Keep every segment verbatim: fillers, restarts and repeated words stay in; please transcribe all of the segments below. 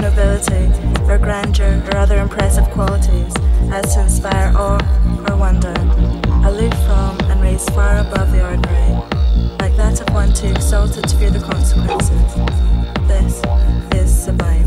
her nobility, or grandeur, or other impressive qualities, as to inspire awe or wonder, aloof from and raised far above the ordinary, like that of one too exalted to fear the consequences. This is sublime.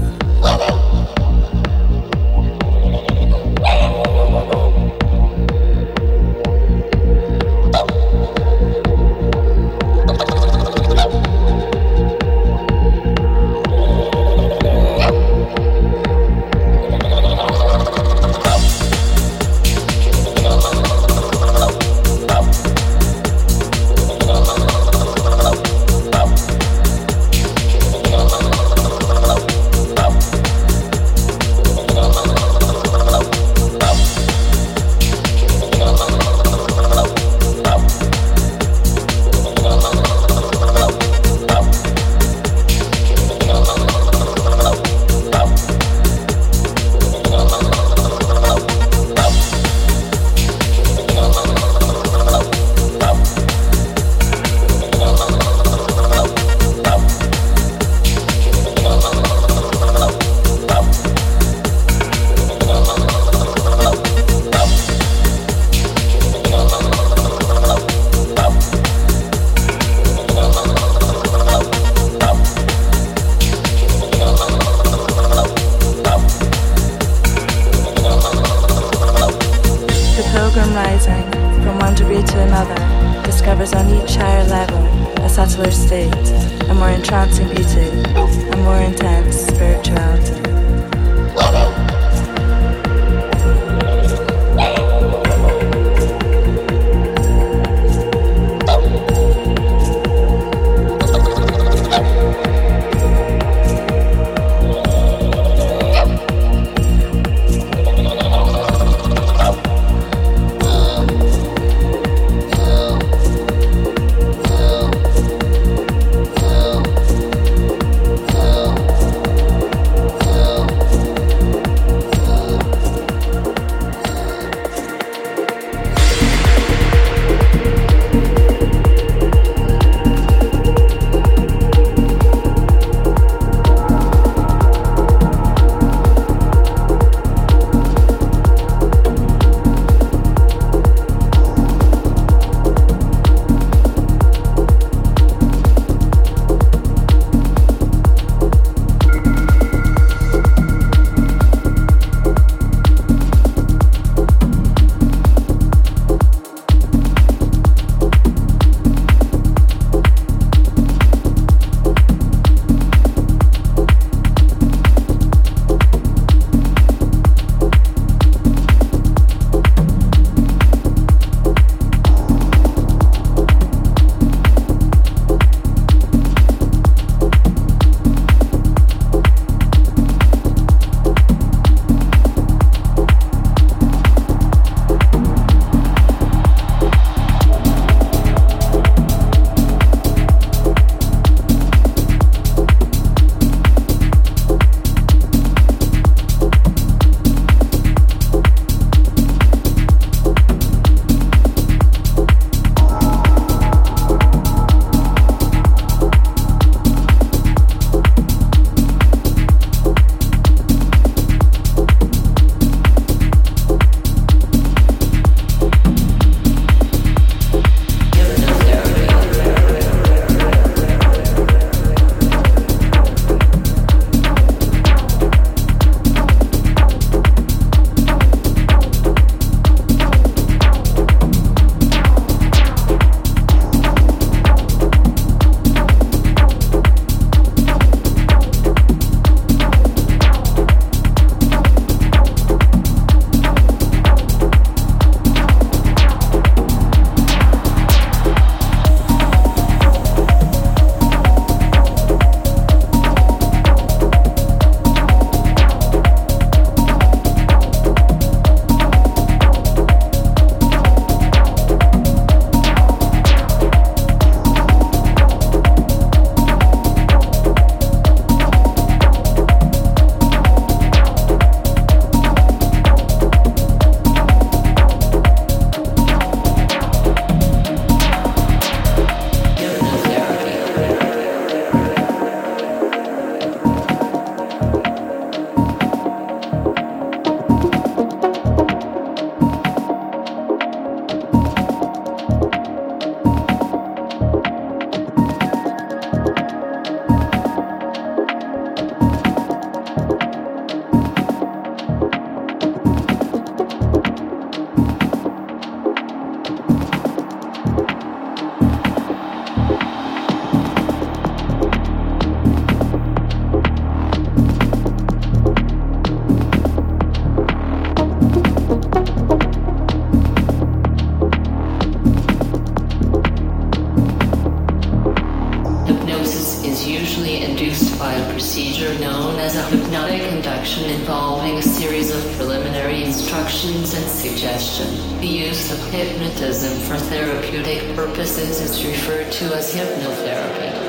a hypnotic induction involving a series of preliminary instructions and suggestion. The use of hypnotism for therapeutic purposes is referred to as hypnotherapy.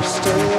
Stay.